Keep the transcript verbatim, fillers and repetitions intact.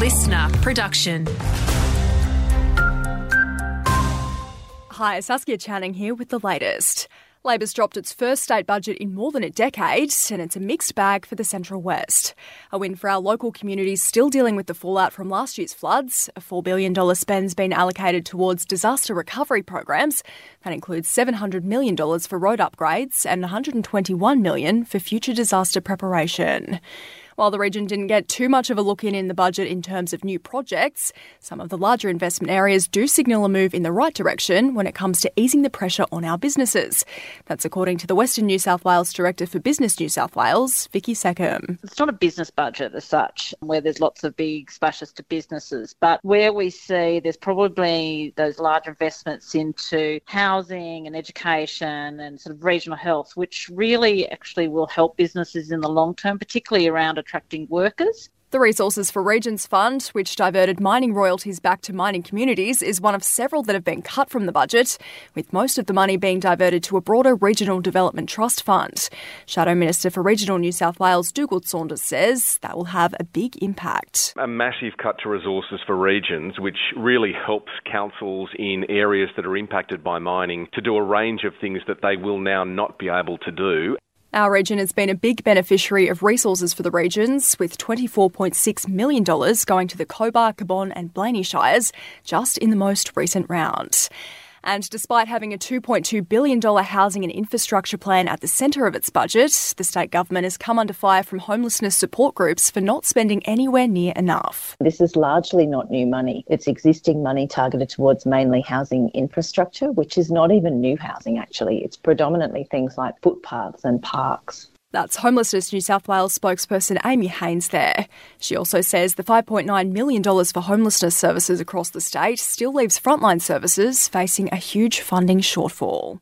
listener production. Hi, Saskia Channing here with the latest. Labor's dropped its first state budget in more than a decade, and it's a mixed bag for the Central West. A win for our local communities still dealing with the fallout from last year's floods. A four billion dollars spend's been allocated towards disaster recovery programs. That includes seven hundred million dollars for road upgrades and one hundred twenty-one million dollars for future disaster preparation. While the region didn't get too much of a look in in the budget in terms of new projects, some of the larger investment areas do signal a move in the right direction when it comes to easing the pressure on our businesses. That's according to the Western New South Wales Director for Business New South Wales, Vicky Seckham. It's not a business budget as such, where there's lots of big splashes to businesses, but where we see there's probably those large investments into housing and education and sort of regional health, which really actually will help businesses in the long term, particularly around a attracting workers. The Resources for Regions Fund, which diverted mining royalties back to mining communities, is one of several that have been cut from the budget, with most of the money being diverted to a broader Regional Development Trust Fund. Shadow Minister for Regional New South Wales, Dougald Saunders, says that will have a big impact. A massive cut to Resources for Regions, which really helps councils in areas that are impacted by mining to do a range of things that they will now not be able to do. Our region has been a big beneficiary of Resources for the Regions, with twenty-four point six million dollars going to the Cobar, Cabon and Blaney Shires just in the most recent round. And despite having a two point two billion dollars housing and infrastructure plan at the centre of its budget, the state government has come under fire from homelessness support groups for not spending anywhere near enough. This is largely not new money. It's existing money targeted towards mainly housing infrastructure, which is not even new housing, actually. It's predominantly things like footpaths and parks. That's Homelessness New South Wales spokesperson Amy Haynes there. She also says the five point nine million dollars for homelessness services across the state still leaves frontline services facing a huge funding shortfall.